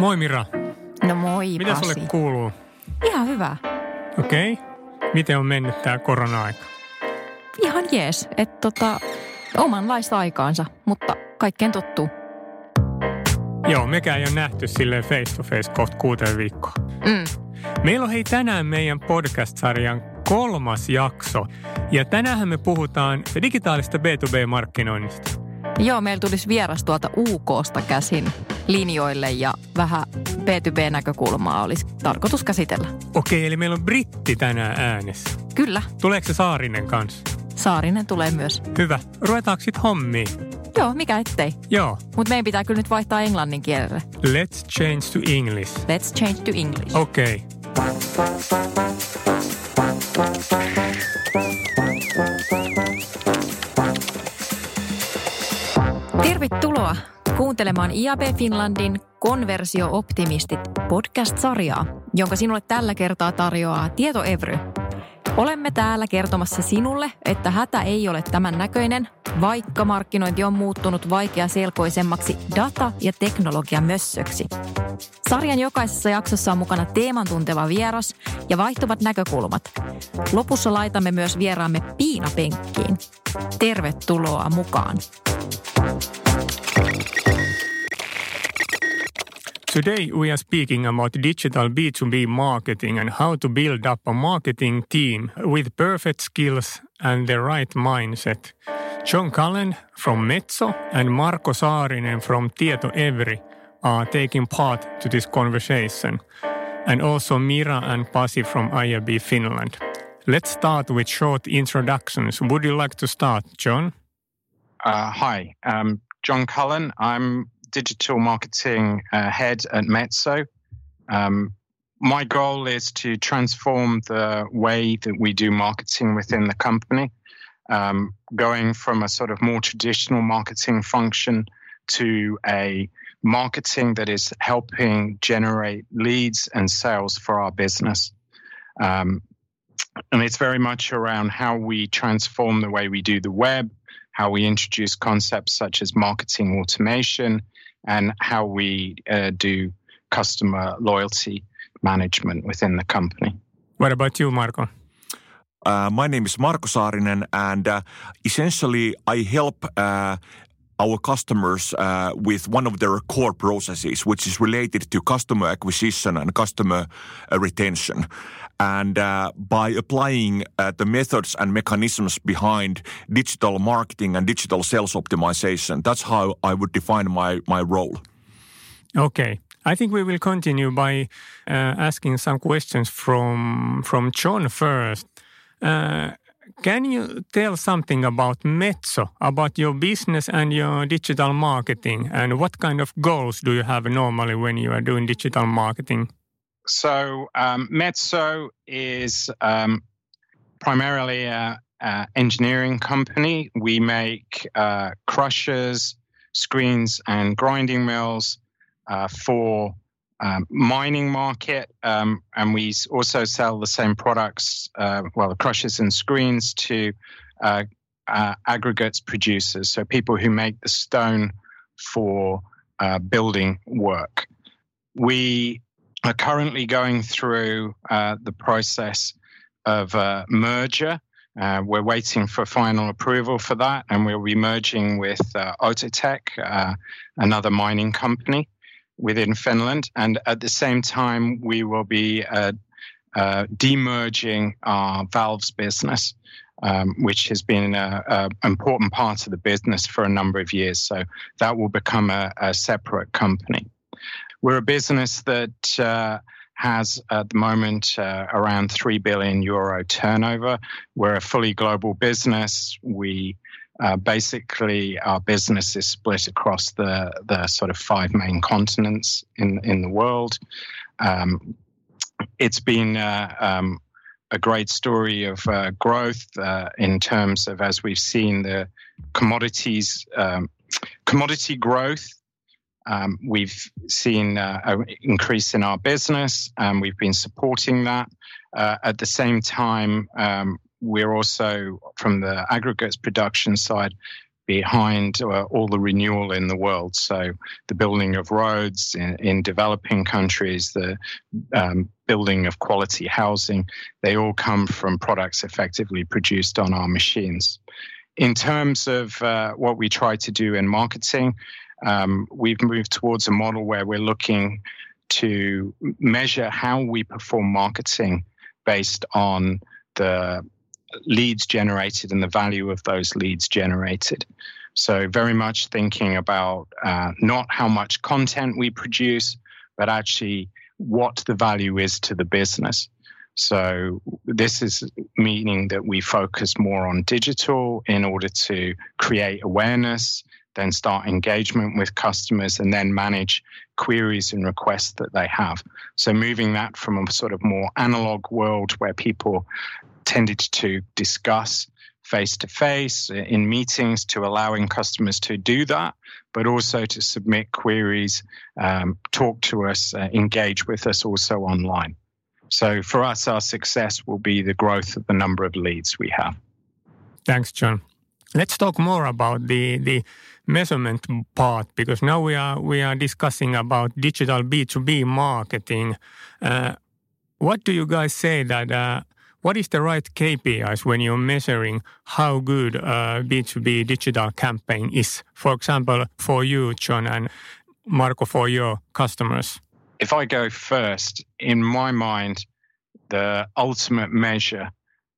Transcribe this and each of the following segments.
Moi Mira. No moi Pasi. Mitä sulle kuuluu? Ihan hyvä. Okei. Miten on mennyt tää korona-aika? Ihan jees. Että omanlaista aikaansa, mutta kaikkeen tottuu. Joo, mekään ei ole nähty silleen face to face kohta 6 viikkoa. Mm. Meillä on hei tänään meidän podcast-sarjan 3. jakso. Ja tänäänhän me puhutaan digitaalista B2B-markkinoinnista. Joo, meillä tulisi vieras tuolta UK:sta käsin linjoille ja vähän B2B-näkökulmaa olisi tarkoitus käsitellä. Okei, eli meillä on britti tänään äänessä. Kyllä. Tuleeko se Saarinen kanssa? Saarinen tulee myös. Hyvä. Ruvetaanko sitten hommiin? Joo, mikä ettei. Joo. Mutta meidän pitää kyllä nyt vaihtaa englannin kielelle. Let's change to English. Let's change to English. Okei. Tervetuloa kuuntelemaan IAB Finlandin Konversio-optimistit podcast-sarjaa, jonka sinulle tällä kertaa tarjoaa Tietoevry. Olemme täällä kertomassa sinulle, että hätä ei ole tämän näköinen, vaikka markkinointi on muuttunut vaikeaselkoisemmaksi data- ja teknologiamössöksi. Sarjan jokaisessa jaksossa on mukana teeman tunteva vieras ja vaihtuvat näkökulmat. Lopussa laitamme myös vieraamme piinapenkkiin. Tervetuloa mukaan! Today we are speaking about digital B2B marketing and how to build up a marketing team with perfect skills and the right mindset. John Cullen from Metso and Marko Saarinen from Tietoevry are taking part to this conversation. And also Mira and Pasi from IAB Finland. Let's start with short introductions. Would you like to start, John? Hi, I'm John Cullen. I'm digital marketing head at Metso. My goal is to transform the way that we do marketing within the company, going from a sort of more traditional marketing function to a marketing that is helping generate leads and sales for our business. And it's very much around how we transform the way we do the web, how we introduce concepts such as marketing automation, and how we do customer loyalty management within the company. What about you, Marko? My name is Marko Saarinen, and essentially I help our customers with one of their core processes, which is related to customer acquisition and customer retention. And by applying the methods and mechanisms behind digital marketing and digital sales optimization, that's how I would define my role. Okay. I think we will continue by asking some questions from John first. Can you tell something about Metso, about your business and your digital marketing, and what kind of goals do you have normally when you are doing digital marketing? So Metso is primarily an engineering company. We make crushers, screens, and grinding mills for mining market, and we also sell the same products, the crushers and screens to aggregates producers, so people who make the stone for building work. We are currently going through the process of merger. We're waiting for final approval for that, and we'll be merging with Outotec, another mining company within Finland. And at the same time, we will be demerging our valves business, which has been an important part of the business for a number of years. So that will become a separate company. We're a business that has at the moment around 3 billion euro turnover. We're a fully global business. We basically, our business is split across the sort of 5 main continents in the world. It's been a great story of growth in terms of, as we've seen, the commodity growth. We've seen an increase in our business, and we've been supporting that. At the same time, we're also, from the aggregates production side, behind all the renewal in the world. So the building of roads in developing countries, the building of quality housing, they all come from products effectively produced on our machines. In terms of what we try to do in marketing, we've moved towards a model where we're looking to measure how we perform marketing based on the leads generated and the value of those leads generated. So very much thinking about not how much content we produce, but actually what the value is to the business. So this is meaning that we focus more on digital in order to create awareness, then start engagement with customers, and then manage queries and requests that they have. So moving that from a sort of more analog world where people tended to discuss face-to-face in meetings to allowing customers to do that, but also to submit queries, talk to us, engage with us also online. So for us, our success will be the growth of the number of leads we have. Thanks, John. Let's talk more about the measurement part, because now we are discussing about digital B2B marketing. What do you guys say that what is the right KPIs when you're measuring how good a B2B digital campaign is? For example, for you, John, and Marko, for your customers. If I go first, in my mind, the ultimate measure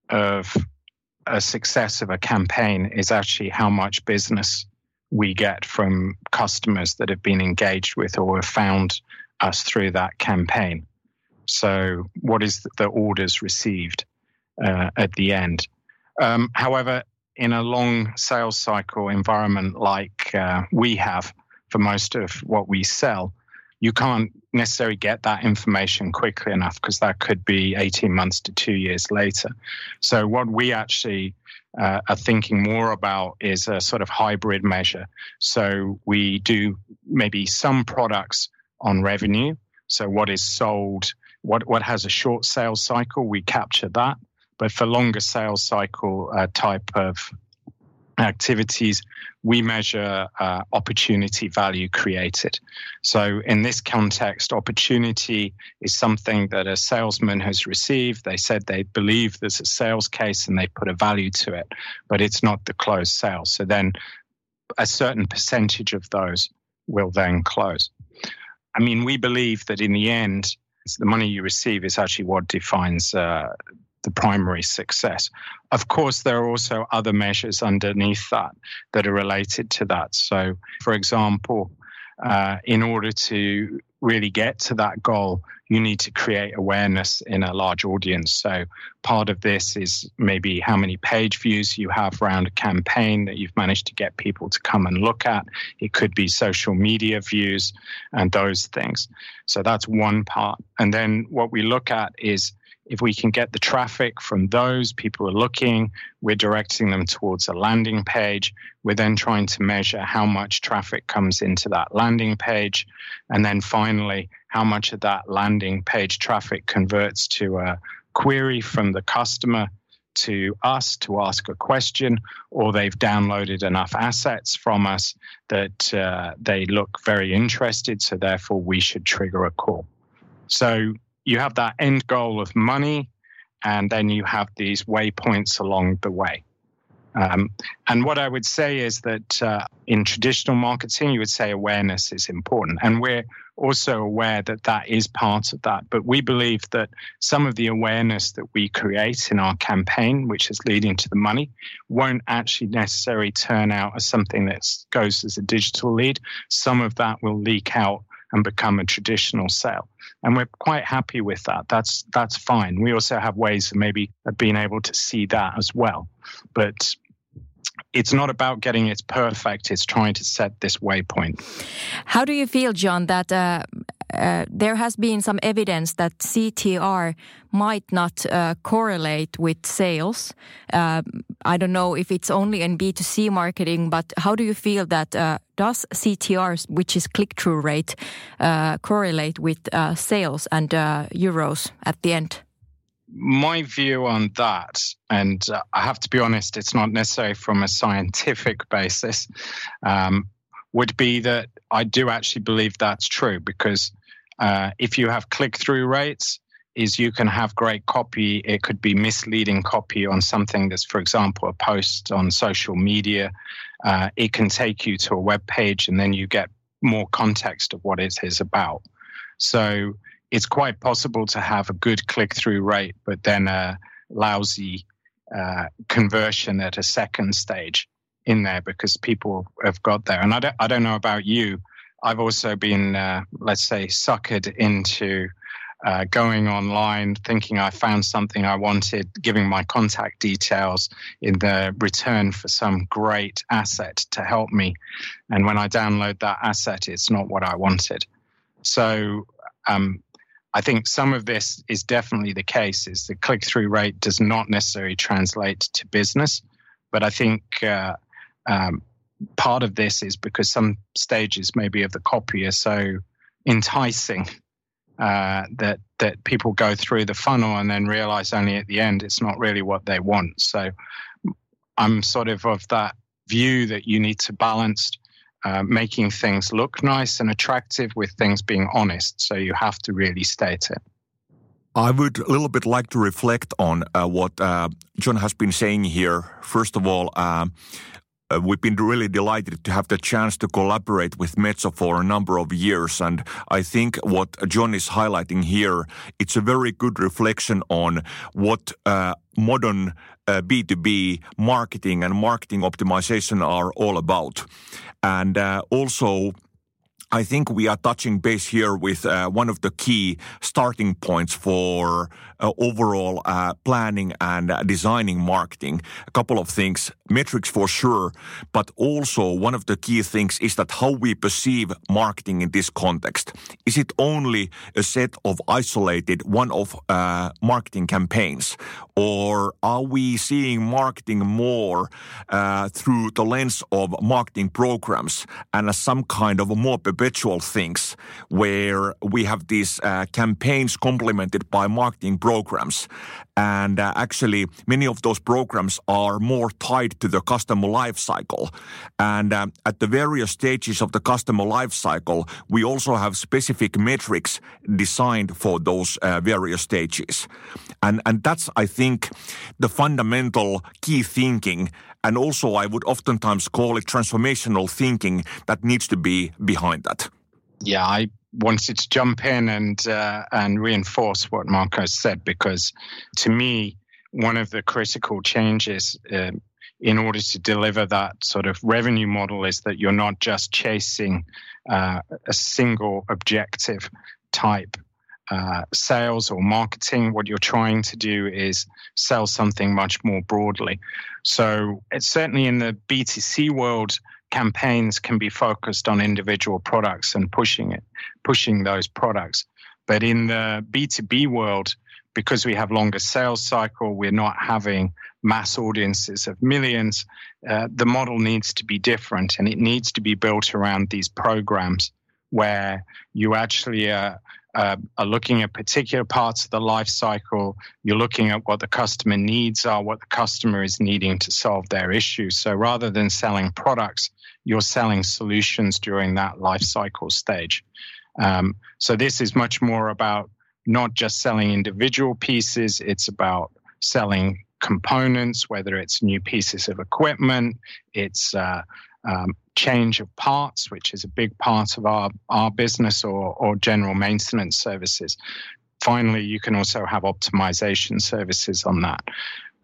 of a success of a campaign is actually how much business we get from customers that have been engaged with or have found us through that campaign. So what is the orders received at the end? However, in a long sales cycle environment like we have for most of what we sell, you can't necessarily get that information quickly enough because that could be 18 months to 2 years later. So what we actually are thinking more about is a sort of hybrid measure. So we do maybe some products on revenue. So what is sold, what has a short sales cycle, we capture that. But for longer sales cycle type of activities, we measure opportunity value created. So in this context, opportunity is something that a salesman has received. They said they believe there's a sales case and they put a value to it, but it's not the closed sale. So then a certain percentage of those will then close. I mean, we believe that in the end, the money you receive is actually what defines the primary success. Of course, there are also other measures underneath that are related to that. So, for example, in order to really get to that goal, you need to create awareness in a large audience. So part of this is maybe how many page views you have around a campaign that you've managed to get people to come and look at. It could be social media views and those things. So that's one part. And then what we look at is if we can get the traffic from those, people are looking, we're directing them towards a landing page. We're then trying to measure how much traffic comes into that landing page. And then finally, how much of that landing page traffic converts to a query from the customer to us to ask a question, or they've downloaded enough assets from us that they look very interested. So therefore, we should trigger a call. So you have that end goal of money, and then you have these waypoints along the way. And what I would say is that in traditional marketing, you would say awareness is important. And we're also aware that that is part of that. But we believe that some of the awareness that we create in our campaign, which is leading to the money, won't actually necessarily turn out as something that goes as a digital lead. Some of that will leak out and become a traditional sale. And we're quite happy with that. That's fine. We also have ways of maybe being able to see that as well. But it's not about getting it perfect. It's trying to set this waypoint. How do you feel, John, that there has been some evidence that CTR might not correlate with sales? I don't know if it's only in B2C marketing, but how do you feel that does CTR, which is click-through rate, correlate with sales and euros at the end? my view on that, and I have to be honest, it's not necessarily from a scientific basis, would be that I do actually believe that's true, because if you have click-through rates, is you can have great copy. It could be misleading copy on something that's, for example, a post on social media. It can take you to a web page, and then you get more context of what it is about. So it's quite possible to have a good click-through rate, but then a lousy conversion at a second stage in there, because people have got there. And I don't know about you. I've also been, let's say, suckered into going online, thinking I found something I wanted, giving my contact details in the return for some great asset to help me. And when I download that asset, it's not what I wanted. So I think some of this is definitely the case, is the click-through rate does not necessarily translate to business. But I think part of this is because some stages maybe of the copy are so enticing that people go through the funnel and then realize only at the end it's not really what they want. So I'm sort of that view that you need to balance making things look nice and attractive with things being honest. So you have to really state it. I would a little bit like to reflect on what John has been saying here. First of all, we've been really delighted to have the chance to collaborate with Metso for a number of years. And I think what John is highlighting here, it's a very good reflection on what modern B2B marketing and marketing optimization are all about. And also, I think we are touching base here with one of the key starting points for overall planning and designing marketing. A couple of things, metrics for sure, but also one of the key things is that how we perceive marketing in this context. Is it only a set of isolated one-off marketing campaigns, or are we seeing marketing more through the lens of marketing programs and as some kind of a more perpetual things where we have these campaigns complemented by marketing programs? And actually, many of those programs are more tied to the customer life cycle. And at the various stages of the customer life cycle, we also have specific metrics designed for those various stages. And that's, I think, the fundamental key thinking. And also, I would oftentimes call it transformational thinking that needs to be behind that. Yeah, I wanted to jump in and reinforce what Marko said, because to me, one of the critical changes in order to deliver that sort of revenue model is that you're not just chasing a single objective type sales or marketing. What you're trying to do is sell something much more broadly. So it's certainly in the B2C world, campaigns can be focused on individual products and pushing those products. But in the B2B world, because we have longer sales cycle, we're not having mass audiences of millions. The model needs to be different, and it needs to be built around these programs where you actually are looking at particular parts of the life cycle. You're looking at what the customer needs are, what the customer is needing to solve their issues. So rather than selling products, you're selling solutions during that life cycle stage. So this is much more about not just selling individual pieces. It's about selling components, whether it's new pieces of equipment, it's change of parts, which is a big part of our business, or general maintenance services. Finally, you can also have optimization services on that.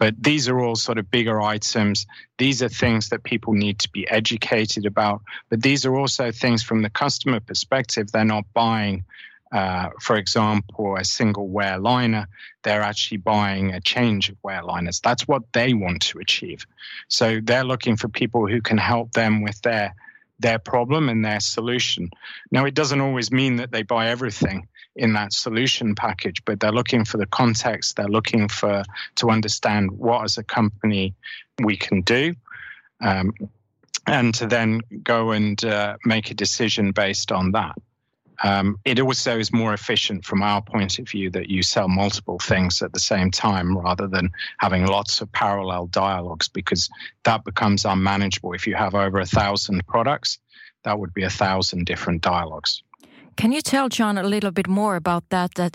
But these are all sort of bigger items. These are things that people need to be educated about. But these are also things from the customer perspective. They're not buying, for example, a single wear liner. They're actually buying a change of wear liners. That's what they want to achieve. So they're looking for people who can help them with their problem and their solution. Now, it doesn't always mean that they buy everything in that solution package, but they're looking for the context. They're looking for to understand what as a company we can do, and to then go and make a decision based on that. It also is more efficient from our point of view that you sell multiple things at the same time rather than having lots of parallel dialogues, because that becomes unmanageable. If you have over 1,000 products, that would be 1,000 different dialogues. Can you tell John a little bit more about that?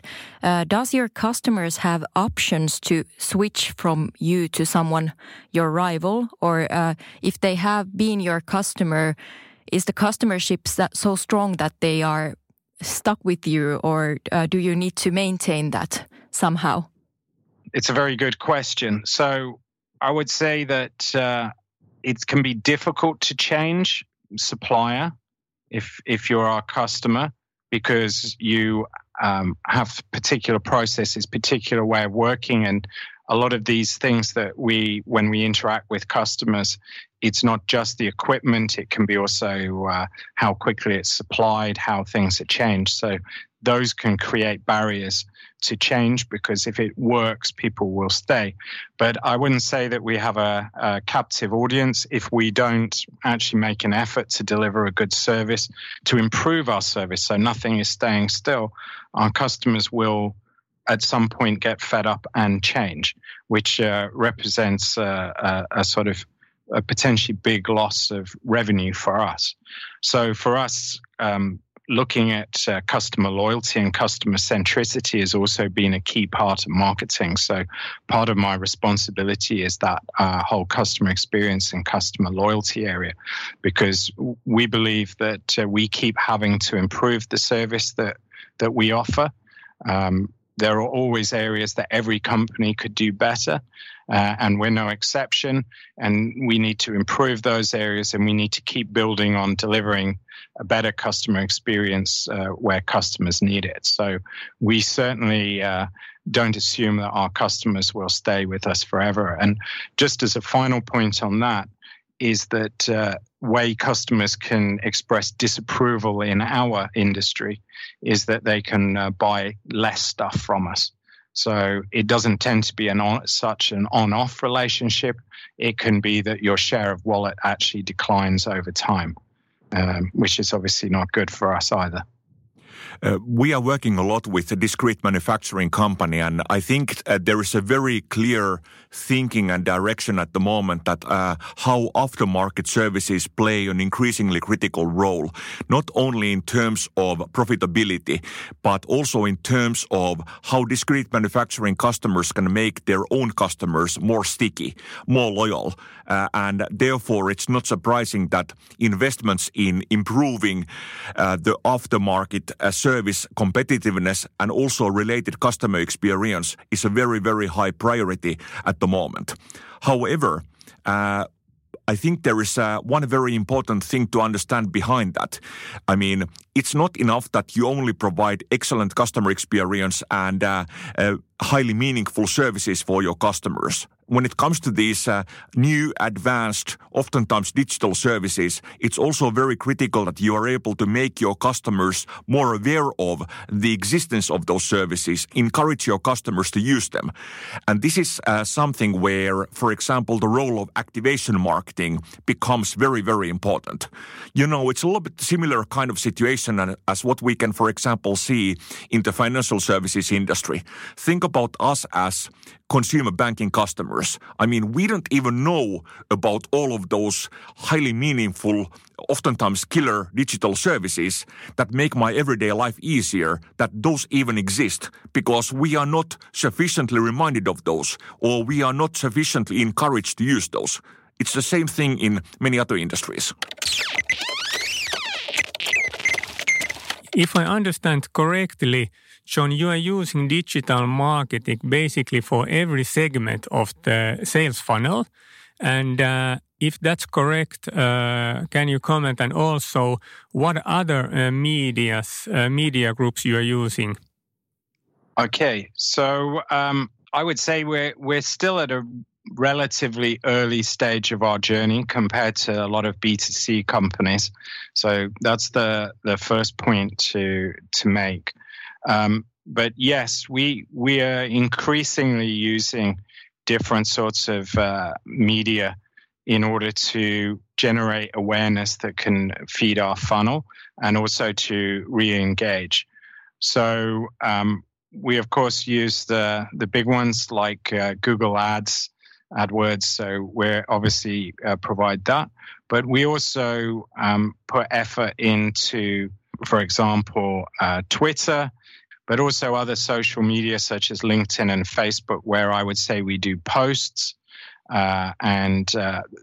Does your customers have options to switch from you to someone, your rival? Or if they have been your customer, is the customership so strong that they are stuck with you, or do you need to maintain that somehow? It's a very good question. So I would say that it can be difficult to change supplier if you're our customer, because you have particular processes, particular way of working. And a lot of these things that when we interact with customers, it's not just the equipment, it can be also how quickly it's supplied, how things are changed. So those can create barriers to change, because if it works, people will stay. But I wouldn't say that we have a captive audience. If we don't actually make an effort to deliver a good service, to improve our service, so nothing is staying still, our customers will at some point get fed up and change, which represents a sort of a potentially big loss of revenue for us. So for us, looking at customer loyalty and customer centricity has also been a key part of marketing. So part of my responsibility is that whole customer experience and customer loyalty area, because we believe that we keep having to improve the service that we offer. There are always areas that every company could do better, and we're no exception. And we need to improve those areas, and we need to keep building on delivering a better customer experience where customers need it. So we certainly don't assume that our customers will stay with us forever. And just as a final point on that is that way customers can express disapproval in our industry is that they can buy less stuff from us. So it doesn't tend to be such an on-off relationship. It can be that your share of wallet actually declines over time, which is obviously not good for us either. We are working a lot with a discrete manufacturing company, and I think there is a very clear thinking and direction at the moment that how aftermarket services play an increasingly critical role, not only in terms of profitability, but also in terms of how discrete manufacturing customers can make their own customers more sticky, more loyal. And therefore, it's not surprising that investments in improving the aftermarket service competitiveness and also related customer experience is a very, very high priority at the moment. However, I think there is one very important thing to understand behind that. I mean, it's not enough that you only provide excellent customer experience and highly meaningful services for your customers. When it comes to these new, advanced, oftentimes digital services, it's also very critical that you are able to make your customers more aware of the existence of those services, encourage your customers to use them. And this is something where, for example, the role of activation marketing becomes very, very important. You know, it's a little bit similar kind of situation as what we can, for example, see in the financial services industry. Think about us as consumer banking customers. I mean, we don't even know about all of those highly meaningful, oftentimes killer digital services that make my everyday life easier, that those even exist, because we are not sufficiently reminded of those, or we are not sufficiently encouraged to use those. It's the same thing in many other industries. If I understand correctly, John, you are using digital marketing basically for every segment of the sales funnel. And if that's correct, can you comment on also what other media groups you are using? Okay, so I would say we're still at a relatively early stage of our journey compared to a lot of B2C companies. So that's the first point to make. But yes, we are increasingly using different sorts of media in order to generate awareness that can feed our funnel and also to re-engage. So we, of course, use the big ones like Google Ads, AdWords. So we're obviously provide that. But we also put effort into, for example, Twitter, but also other social media such as LinkedIn and Facebook, where I would say we do posts. And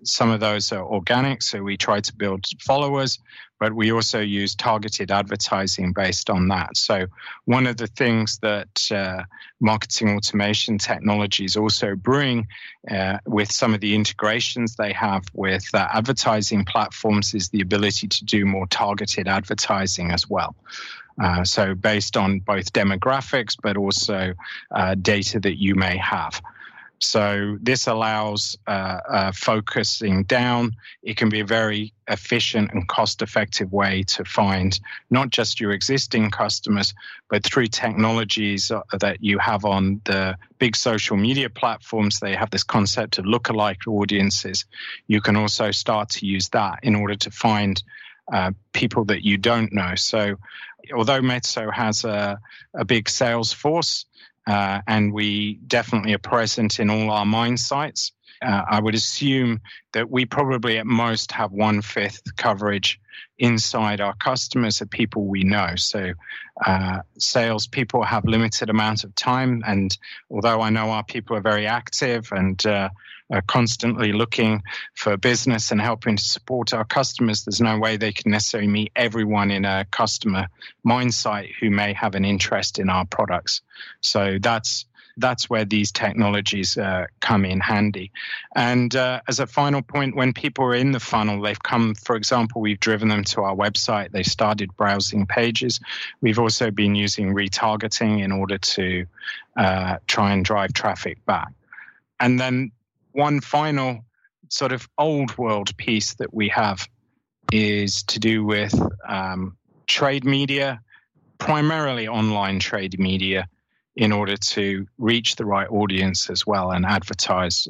some of those are organic, so we try to build followers, but we also use targeted advertising based on that. So one of the things that marketing automation technologies also bring with some of the integrations they have with advertising platforms is the ability to do more targeted advertising as well. So based on both demographics, but also data that you may have. So this allows focusing down. It can be a very efficient and cost-effective way to find not just your existing customers, but through technologies that you have on the big social media platforms. They have this concept of lookalike audiences. You can also start to use that in order to find people that you don't know. So although Metso has a big sales force, and we definitely are present in all our mine sites. I would assume that we probably at most have 1/5 coverage inside our customers of people we know. So salespeople have limited amount of time. And although I know our people are very active and are constantly looking for business and helping to support our customers, there's no way they can necessarily meet everyone in a customer mine site who may have an interest in our products. So that's where these technologies come in handy. And as a final point, when people are in the funnel, they've come, for example, we've driven them to our website. They started browsing pages. We've also been using retargeting in order to try and drive traffic back. And then one final sort of old world piece that we have is to do with trade media, primarily online trade media, in order to reach the right audience as well and advertise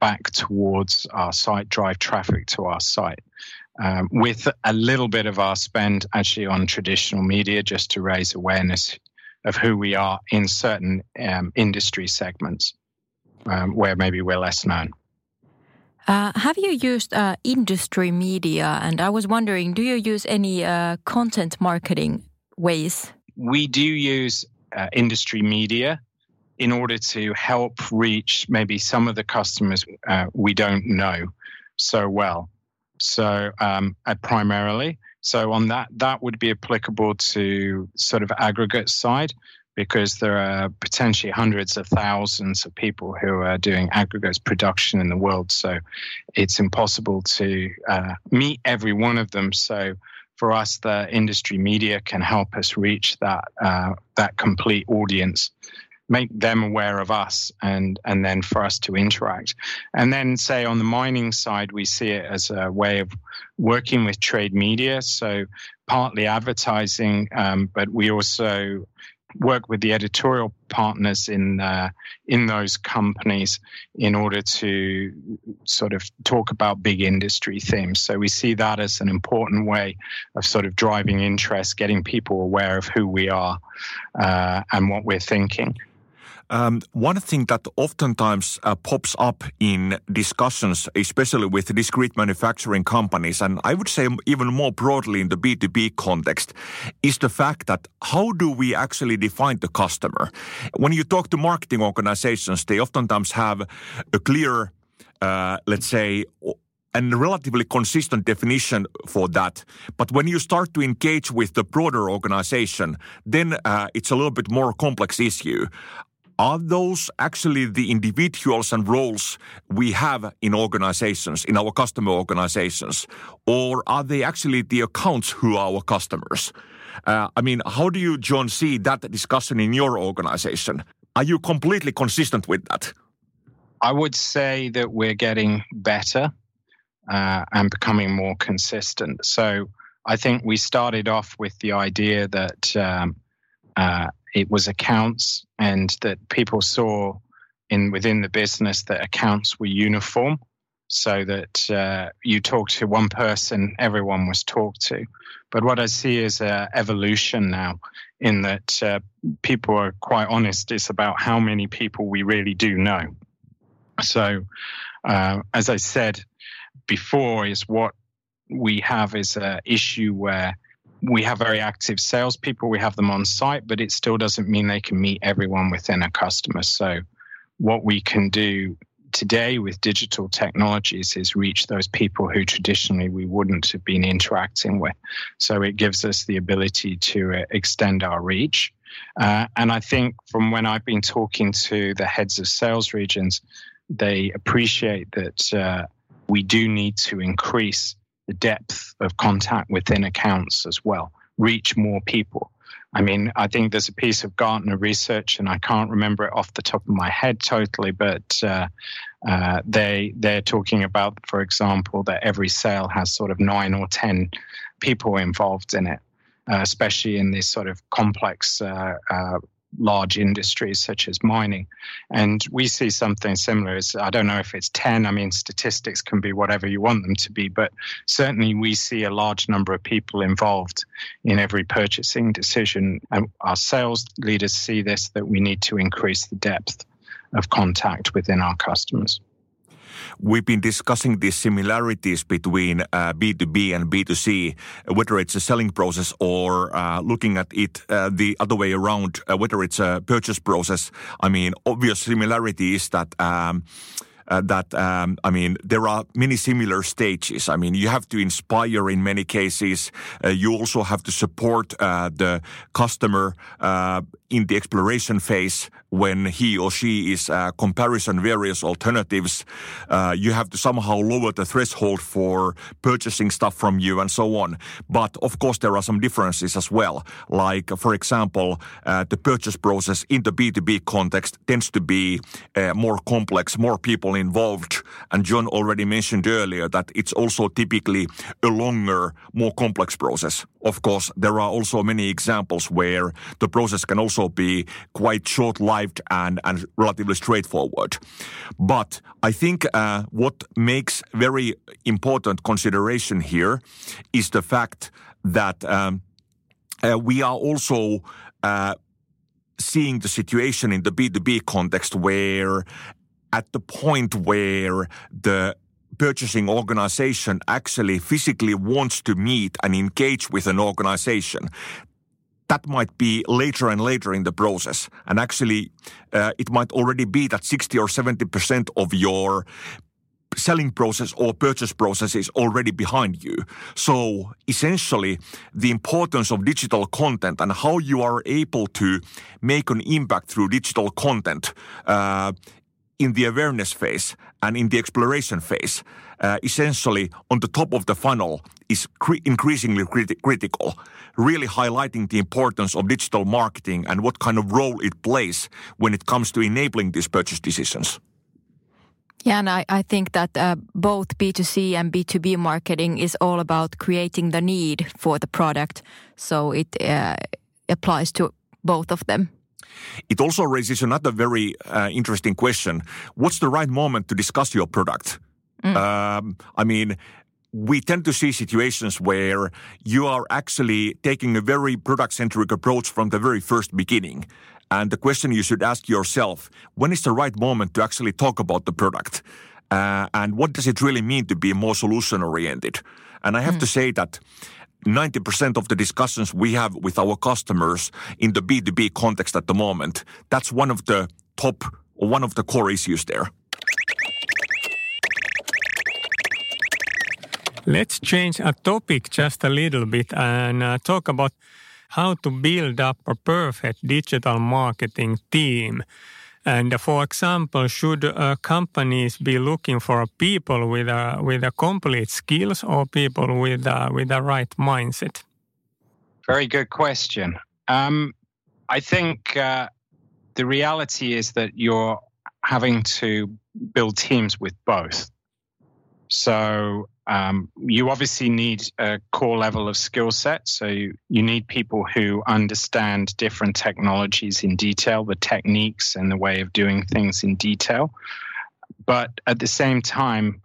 back towards our site, drive traffic to our site, with a little bit of our spend actually on traditional media just to raise awareness of who we are in certain industry segments where maybe we're less known. Have you used industry media? And I was wondering, do you use any content marketing ways? We do use industry media in order to help reach maybe some of the customers we don't know so well. So primarily, so on that would be applicable to sort of aggregate side, because there are potentially hundreds of thousands of people who are doing aggregates production in the world. So it's impossible to meet every one of them. So for us, the industry media can help us reach that complete audience, make them aware of us, and then for us to interact. And then, say, on the mining side, we see it as a way of working with trade media, so partly advertising, but we also work with the editorial partners in those companies in order to sort of talk about big industry themes. So we see that as an important way of sort of driving interest, getting people aware of who we are and what we're thinking. One thing that oftentimes pops up in discussions, especially with discrete manufacturing companies, and I would say even more broadly in the B2B context, is the fact that how do we actually define the customer? When you talk to marketing organizations, they oftentimes have a clear, let's say, and a relatively consistent definition for that. But when you start to engage with the broader organization, then it's a little bit more complex issue. Are those actually the individuals and roles we have in organizations, in our customer organizations? Or are they actually the accounts who are our customers? I mean, how do you, John, see that discussion in your organization? Are you completely consistent with that? I would say that we're getting better and becoming more consistent. So I think we started off with the idea that it was accounts, and that people saw within the business that accounts were uniform so that you talk to one person, everyone was talked to. But what I see is an evolution now in that people are quite honest. It's about how many people we really do know. So as I said before, is what we have is an issue where we have very active salespeople. We have them on site, but it still doesn't mean they can meet everyone within a customer. So what we can do today with digital technologies is reach those people who traditionally we wouldn't have been interacting with. So it gives us the ability to extend our reach. And I think from when I've been talking to the heads of sales regions, they appreciate that we do need to increase the depth of contact within accounts as well, reach more people. I mean, I think there's a piece of Gartner research, and I can't remember it off the top of my head totally, but they're talking about, for example, that every sale has sort of 9 or 10 people involved in it, especially in these sort of complex large industries such as mining. And we see something similar. I don't know if it's 10. I mean, statistics can be whatever you want them to be, but certainly we see a large number of people involved in every purchasing decision. And our sales leaders see this, that we need to increase the depth of contact within our customers. We've been discussing the similarities between B2B and B2C, whether it's a selling process or looking at it the other way around, whether it's a purchase process. I mean, obvious similarity is that, I mean, there are many similar stages. I mean, you have to inspire in many cases. You also have to support the customer in the exploration phase when he or she is comparison various alternatives. You have to somehow lower the threshold for purchasing stuff from you and so on. But of course, there are some differences as well. Like, for example, the purchase process in the B2B context tends to be more complex, more people involved. And John already mentioned earlier that it's also typically a longer, more complex process. Of course, there are also many examples where the process can also be quite short-lived and relatively straightforward. But I think what makes very important consideration here is the fact that we are also seeing the situation in the B2B context where at the point where the purchasing organization actually physically wants to meet and engage with an organization, that might be later and later in the process. And actually, it might already be that 60 or 70% of your selling process or purchase process is already behind you. So essentially, the importance of digital content and how you are able to make an impact through digital content in the awareness phase and in the exploration phase, essentially on the top of the funnel is increasingly critical, really highlighting the importance of digital marketing and what kind of role it plays when it comes to enabling these purchase decisions. Yeah, and I think that both B2C and B2B marketing is all about creating the need for the product. So it applies to both of them. It also raises another very interesting question. What's the right moment to discuss your product? I mean, we tend to see situations where you are actually taking a very product-centric approach from the very first beginning. And the question you should ask yourself, when is the right moment to actually talk about the product? And what does it really mean to be more solution-oriented? And I have to say that 90% of the discussions we have with our customers in the B2B context at the moment, that's one of the top, or one of the core issues there. Let's change a topic just a little bit and talk about how to build up a perfect digital marketing team. And for example, should companies be looking for people with a complete skills or people with a right mindset? Very good question. I think the reality is that you're having to build teams with both. So you obviously need a core level of skill set. So you need people who understand different technologies in detail, the techniques and the way of doing things in detail. But at the same time,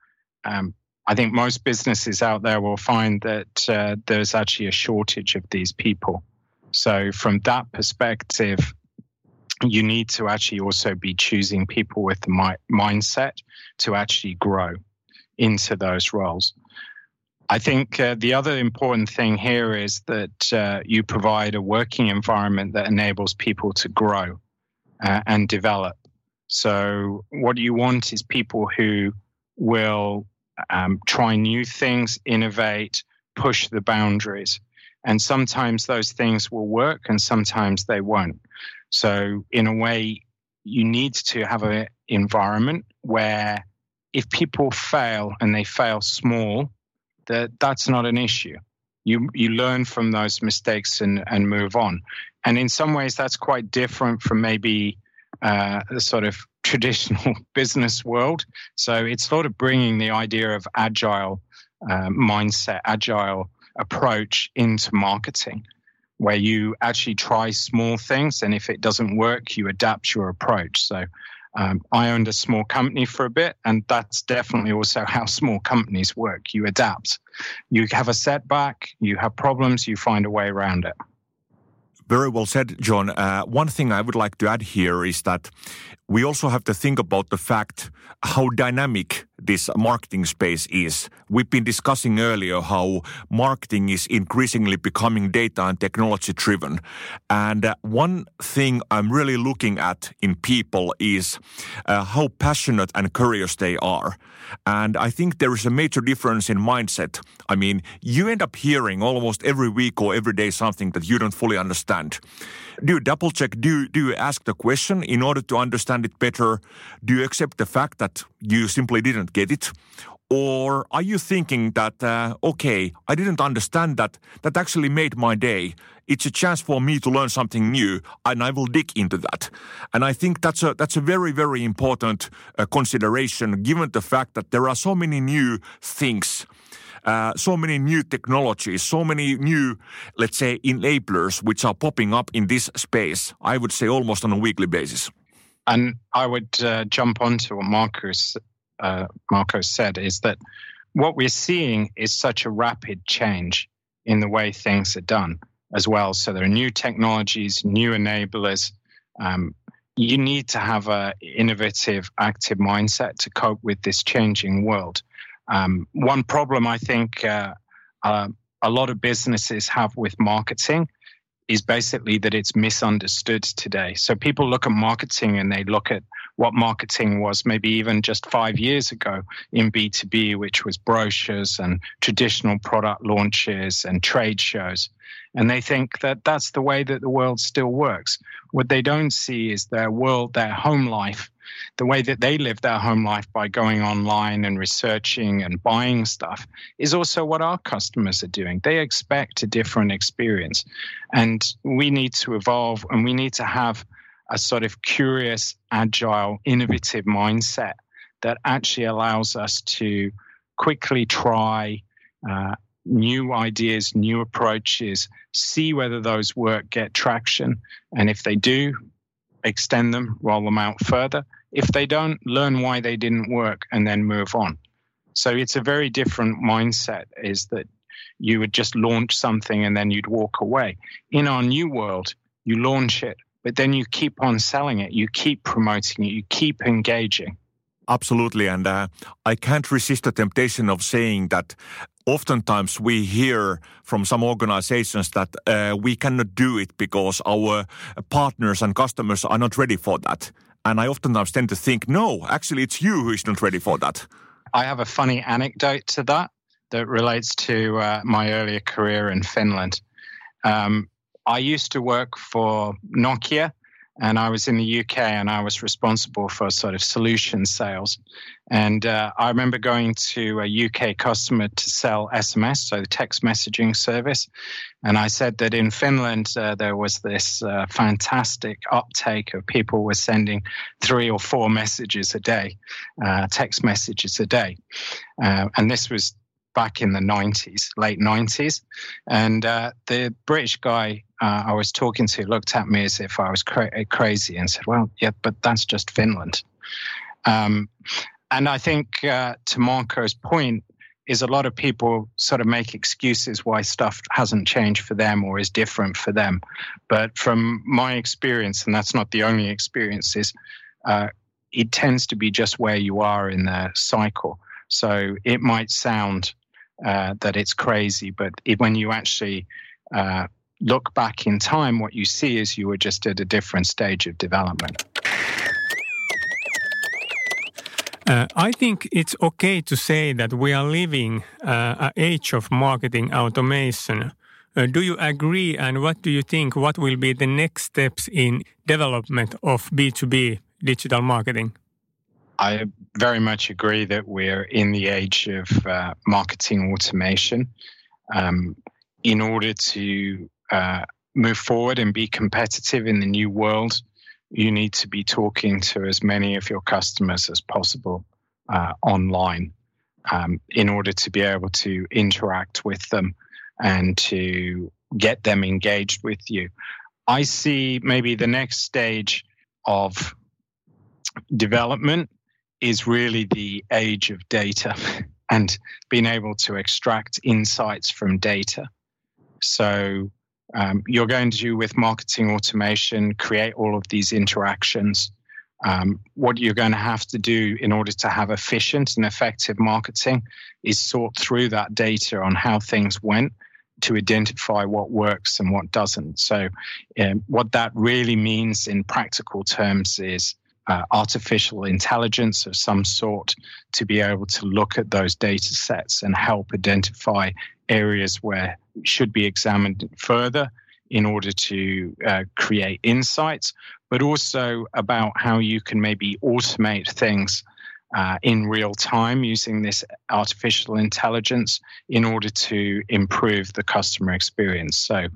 I think most businesses out there will find that there's actually a shortage of these people. So from that perspective, you need to actually also be choosing people with the mindset to actually grow into those roles. I think the other important thing here is that you provide a working environment that enables people to grow and develop. So what you want is people who will try new things, innovate, push the boundaries. And sometimes those things will work and sometimes they won't. So in a way, you need to have an environment where if people fail and they fail small, that's not an issue. You learn from those mistakes and move on. And in some ways, that's quite different from maybe the sort of traditional business world. So it's sort of bringing the idea of agile mindset, agile approach into marketing, where you actually try small things. And if it doesn't work, you adapt your approach. So I owned a small company for a bit, and that's definitely also how small companies work. You adapt. You have a setback, you have problems, you find a way around it. Very well said, John. One thing I would like to add here is that we also have to think about the fact how dynamic this marketing space is. We've been discussing earlier how marketing is increasingly becoming data and technology driven. And one thing I'm really looking at in people is how passionate and curious they are. And I think there is a major difference in mindset. I mean, you end up hearing almost every week or every day something that you don't fully understand. Do you double check? Do you ask the question in order to understand it better? Do you accept the fact that you simply didn't get it? Or are you thinking that, okay, I didn't understand that actually made my day. It's a chance for me to learn something new, and I will dig into that. And I think that's a very, very important consideration, given the fact that there are so many new things, so many new technologies, so many new, let's say, enablers, which are popping up in this space, I would say almost on a weekly basis. And I would jump onto what Marko said, is that what we're seeing is such a rapid change in the way things are done as well. So there are new technologies, new enablers. You need to have an innovative, active mindset to cope with this changing world. One problem I think a lot of businesses have with marketing is basically that it's misunderstood today. So people look at marketing and they look at what marketing was maybe even just 5 years ago in B2B, which was brochures and traditional product launches and trade shows. And they think that that's the way that the world still works. What they don't see is their world, their home life, the way that they live their home life by going online and researching and buying stuff is also what our customers are doing. They expect a different experience. And we need to evolve, and we need to have a sort of curious, agile, innovative mindset that actually allows us to quickly try new ideas, new approaches, see whether those work, get traction. And if they do, extend them, roll them out further. If they don't, learn why they didn't work and then move on. So it's a very different mindset, is that you would just launch something and then you'd walk away. In our new world, you launch it, but then you keep on selling it, you keep promoting it, you keep engaging. Absolutely. And I can't resist the temptation of saying that oftentimes we hear from some organizations that we cannot do it because our partners and customers are not ready for that. And I oftentimes tend to think, no, actually, it's you who is not ready for that. I have a funny anecdote to that relates to my earlier career in Finland. I used to work for Nokia, and I was in the UK, and I was responsible for sort of solution sales. And I remember going to a UK customer to sell SMS, so the text messaging service. And I said that in Finland, there was this fantastic uptake of people were sending 3 or 4 messages a day, text messages a day. And this was back in the 90s, late 90s. And the British guy I was talking to looked at me as if I was crazy and said, well, yeah, but that's just Finland. And I think to Marko's point is a lot of people sort of make excuses why stuff hasn't changed for them or is different for them. But from my experience, and that's not the only experience, is it tends to be just where you are in the cycle. So it might sound that it's crazy, but when you actually look back in time, what you see is you were just at a different stage of development. I think it's okay to say that we are living an age of marketing automation. Do you agree, and what do you think, what will be the next steps in development of B2B digital marketing? I very much agree that we're in the age of marketing automation. In order to move forward and be competitive in the new world, you need to be talking to as many of your customers as possible online in order to be able to interact with them and to get them engaged with you. I see maybe the next stage of development is really the age of data and being able to extract insights from data. So you're going to, with marketing automation, create all of these interactions. What you're going to have to do in order to have efficient and effective marketing is sort through that data on how things went to identify what works and what doesn't. So what that really means in practical terms is artificial intelligence of some sort to be able to look at those data sets and help identify areas where it should be examined further in order to create insights, but also about how you can maybe automate things in real time using this artificial intelligence in order to improve the customer experience. So,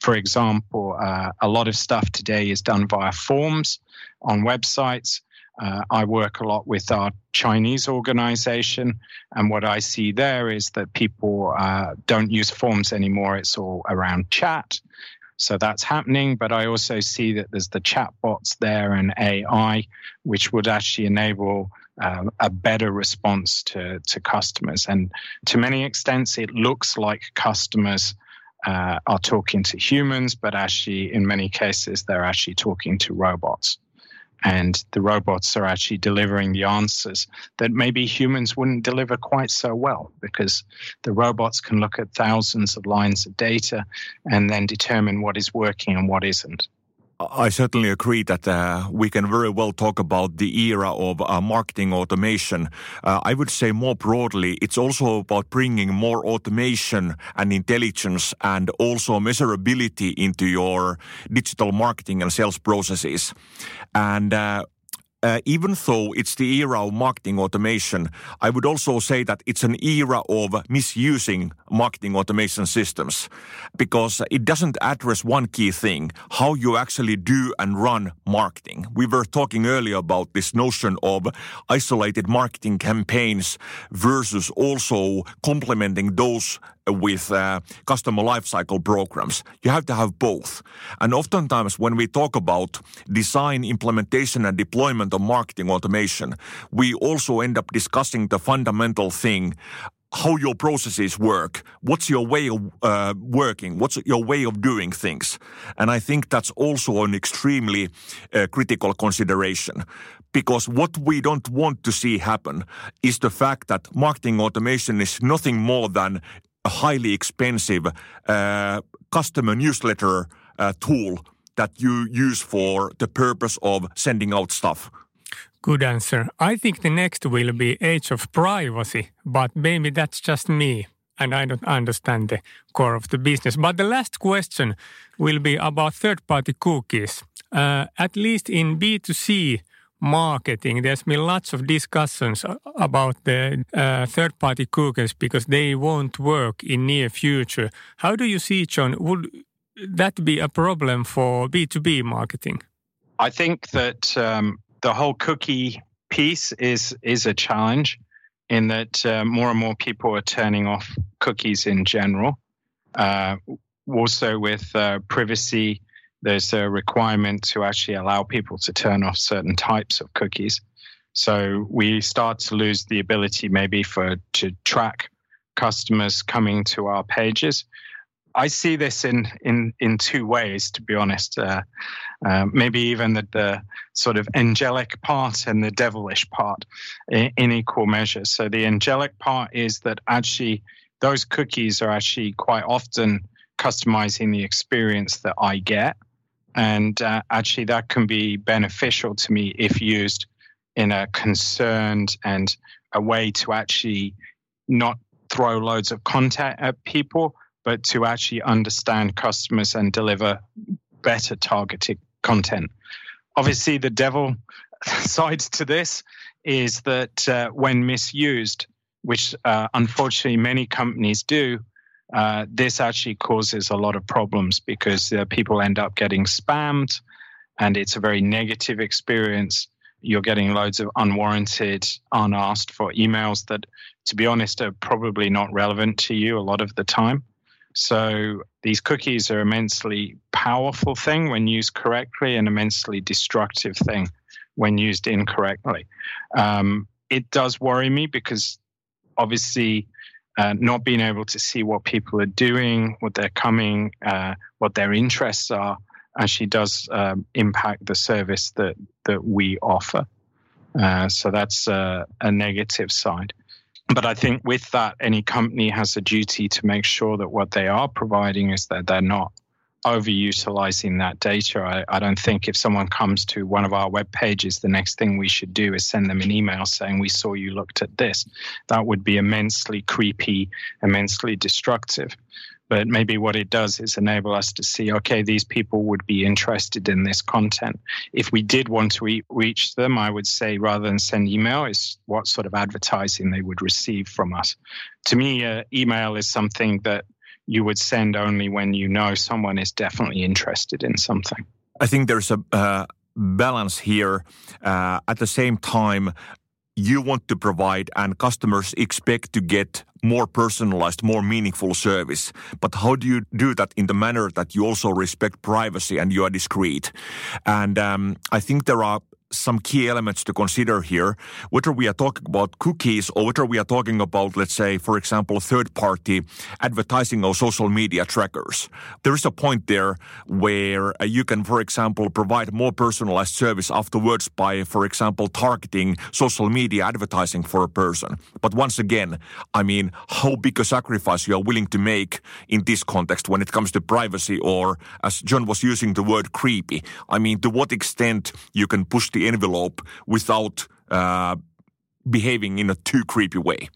for example, a lot of stuff today is done via forms on websites. I work a lot with our Chinese organization, and what I see there is that people don't use forms anymore. It's all around chat. So that's happening, but I also see that there's the chatbots there and AI, which would actually enable a better response to customers. And to many extents, it looks like customers are talking to humans, but actually in many cases, they're actually talking to robots. And the robots are actually delivering the answers that maybe humans wouldn't deliver quite so well, because the robots can look at thousands of lines of data and then determine what is working and what isn't. I certainly agree that we can very well talk about the era of marketing automation. I would say more broadly, it's also about bringing more automation and intelligence and also measurability into your digital marketing and sales processes. And even though it's the era of marketing automation, I would also say that it's an era of misusing marketing automation systems, because it doesn't address one key thing, how you actually do and run marketing. We were talking earlier about this notion of isolated marketing campaigns versus also complementing those with customer lifecycle programs. You have to have both. And oftentimes when we talk about design, implementation and deployment of marketing automation, we also end up discussing the fundamental thing, how your processes work, what's your way of working, what's your way of doing things. And I think that's also an extremely critical consideration. Because what we don't want to see happen is the fact that marketing automation is nothing more than a highly expensive customer newsletter tool that you use for the purpose of sending out stuff. Good answer. I think the next will be age of privacy, but maybe that's just me and I don't understand the core of the business. But the last question will be about third-party cookies. At least in B2C marketing, there's been lots of discussions about the third-party cookies because they won't work in near future. How do you see, John, would that be a problem for B2B marketing? I think that the whole cookie piece is a challenge in that more and more people are turning off cookies in general. Also with privacy, there's a requirement to actually allow people to turn off certain types of cookies. So we start to lose the ability maybe to track customers coming to our pages. I see this in two ways, to be honest. Maybe even the sort of angelic part and the devilish part in equal measure. So the angelic part is that actually those cookies are actually quite often customizing the experience that I get. And actually that can be beneficial to me if used in a concerned and a way to actually not throw loads of content at people, but to actually understand customers and deliver better targeted content. Obviously, the devil side to this is that when misused, which unfortunately many companies do, this actually causes a lot of problems because people end up getting spammed and it's a very negative experience. You're getting loads of unwarranted, unasked for emails that, to be honest, are probably not relevant to you a lot of the time. So these cookies are immensely powerful thing when used correctly and immensely destructive thing when used incorrectly. It does worry me because obviously not being able to see what people are doing, what they're coming, what their interests are, actually does impact the service that we offer. So that's a negative side. But I think with that, any company has a duty to make sure that what they are providing is that they're not overutilizing that data. I don't think if someone comes to one of our web pages, the next thing we should do is send them an email saying, we saw you looked at this. That would be immensely creepy, immensely destructive. But maybe what it does is enable us to see, okay, these people would be interested in this content. If we did want to reach them, I would say rather than send email, is what sort of advertising they would receive from us. To me, email is something that you would send only when you know someone is definitely interested in something. I think there's a balance here. At the same time, you want to provide and customers expect to get more personalized, more meaningful service. But how do you do that in the manner that you also respect privacy and you are discreet? And I think there are some key elements to consider here, whether we are talking about cookies or whether we are talking about, let's say, for example, third-party advertising or social media trackers. There is a point there where you can, for example, provide more personalized service afterwards by, for example, targeting social media advertising for a person. But once again, I mean, how big a sacrifice you are willing to make in this context when it comes to privacy or, as John was using the word, creepy. I mean, to what extent you can push the envelope without behaving in a too creepy way.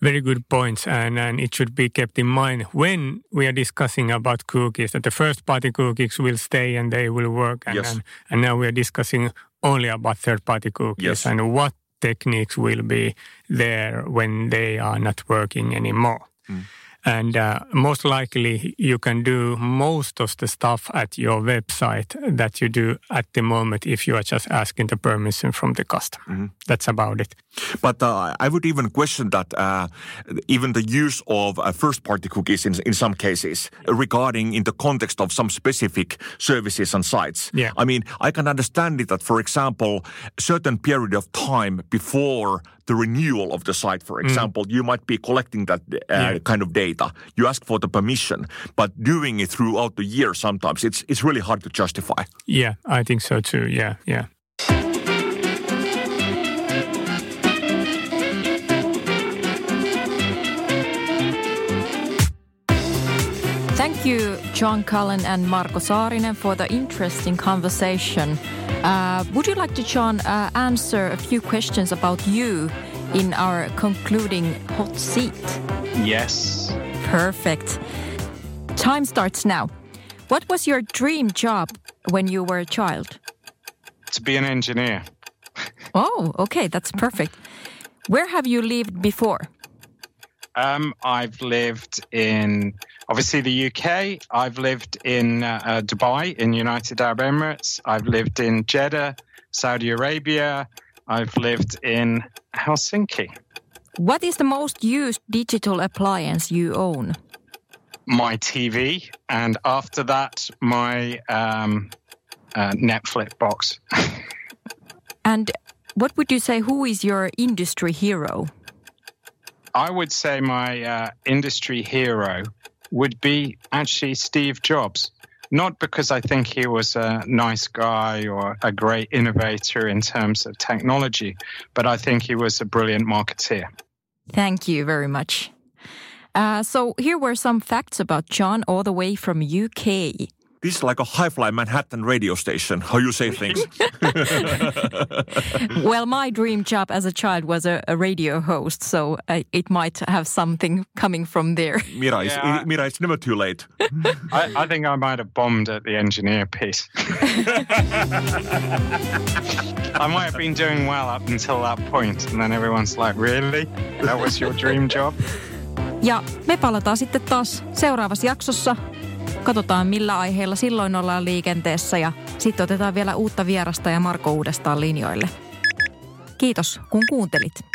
Very good points, and it should be kept in mind when we are discussing about cookies, that the first-party cookies will stay and they will work. And, yes. and now we are discussing only about third-party cookies and what techniques will be there when they are not working anymore. Mm. And most likely you can do most of the stuff at your website that you do at the moment if you are just asking the permission from the customer. Mm-hmm. That's about it. But I would even question that even the use of first-party cookies in some cases regarding in the context of some specific services and sites. Yeah. I mean, I can understand it that, for example, a certain period of time before the renewal of the site, for example, you might be collecting that kind of data. You ask for the permission, but doing it throughout the year sometimes, it's really hard to justify. Yeah, I think so too. Yeah. Thank you, John Cullen and Marko Saarinen, for the interesting conversation. Would you like to, John, answer a few questions about you in our concluding hot seat? Yes. Perfect. Time starts now. What was your dream job when you were a child? To be an engineer. Oh, okay. That's perfect. Where have you lived before? I've lived in, obviously, the UK. I've lived in Dubai, in United Arab Emirates. I've lived in Jeddah, Saudi Arabia. I've lived in Helsinki. What is the most used digital appliance you own? My TV, and after that, my Netflix box. And What would you say, who is your industry hero? I would say my industry hero would be actually Steve Jobs. Not because I think he was a nice guy or a great innovator in terms of technology, but I think he was a brilliant marketeer. Thank you very much. So here were some facts about John all the way from UK. This is like a high-fly Manhattan radio station, how you say things. Well, my dream job as a child was a radio host, so it might have something coming from there. Mira, Mira, it's never too late. I think I might have bombed at the engineer piece. I might have been doing well up until that point, and then everyone's like, really? That was your dream job? Ja me palataan sitten taas seuraavassa jaksossa. Katsotaan, millä aiheilla silloin ollaan liikenteessä, ja sitten otetaan vielä uutta vierasta ja Marko uudestaan linjoille. Kiitos, kun kuuntelit.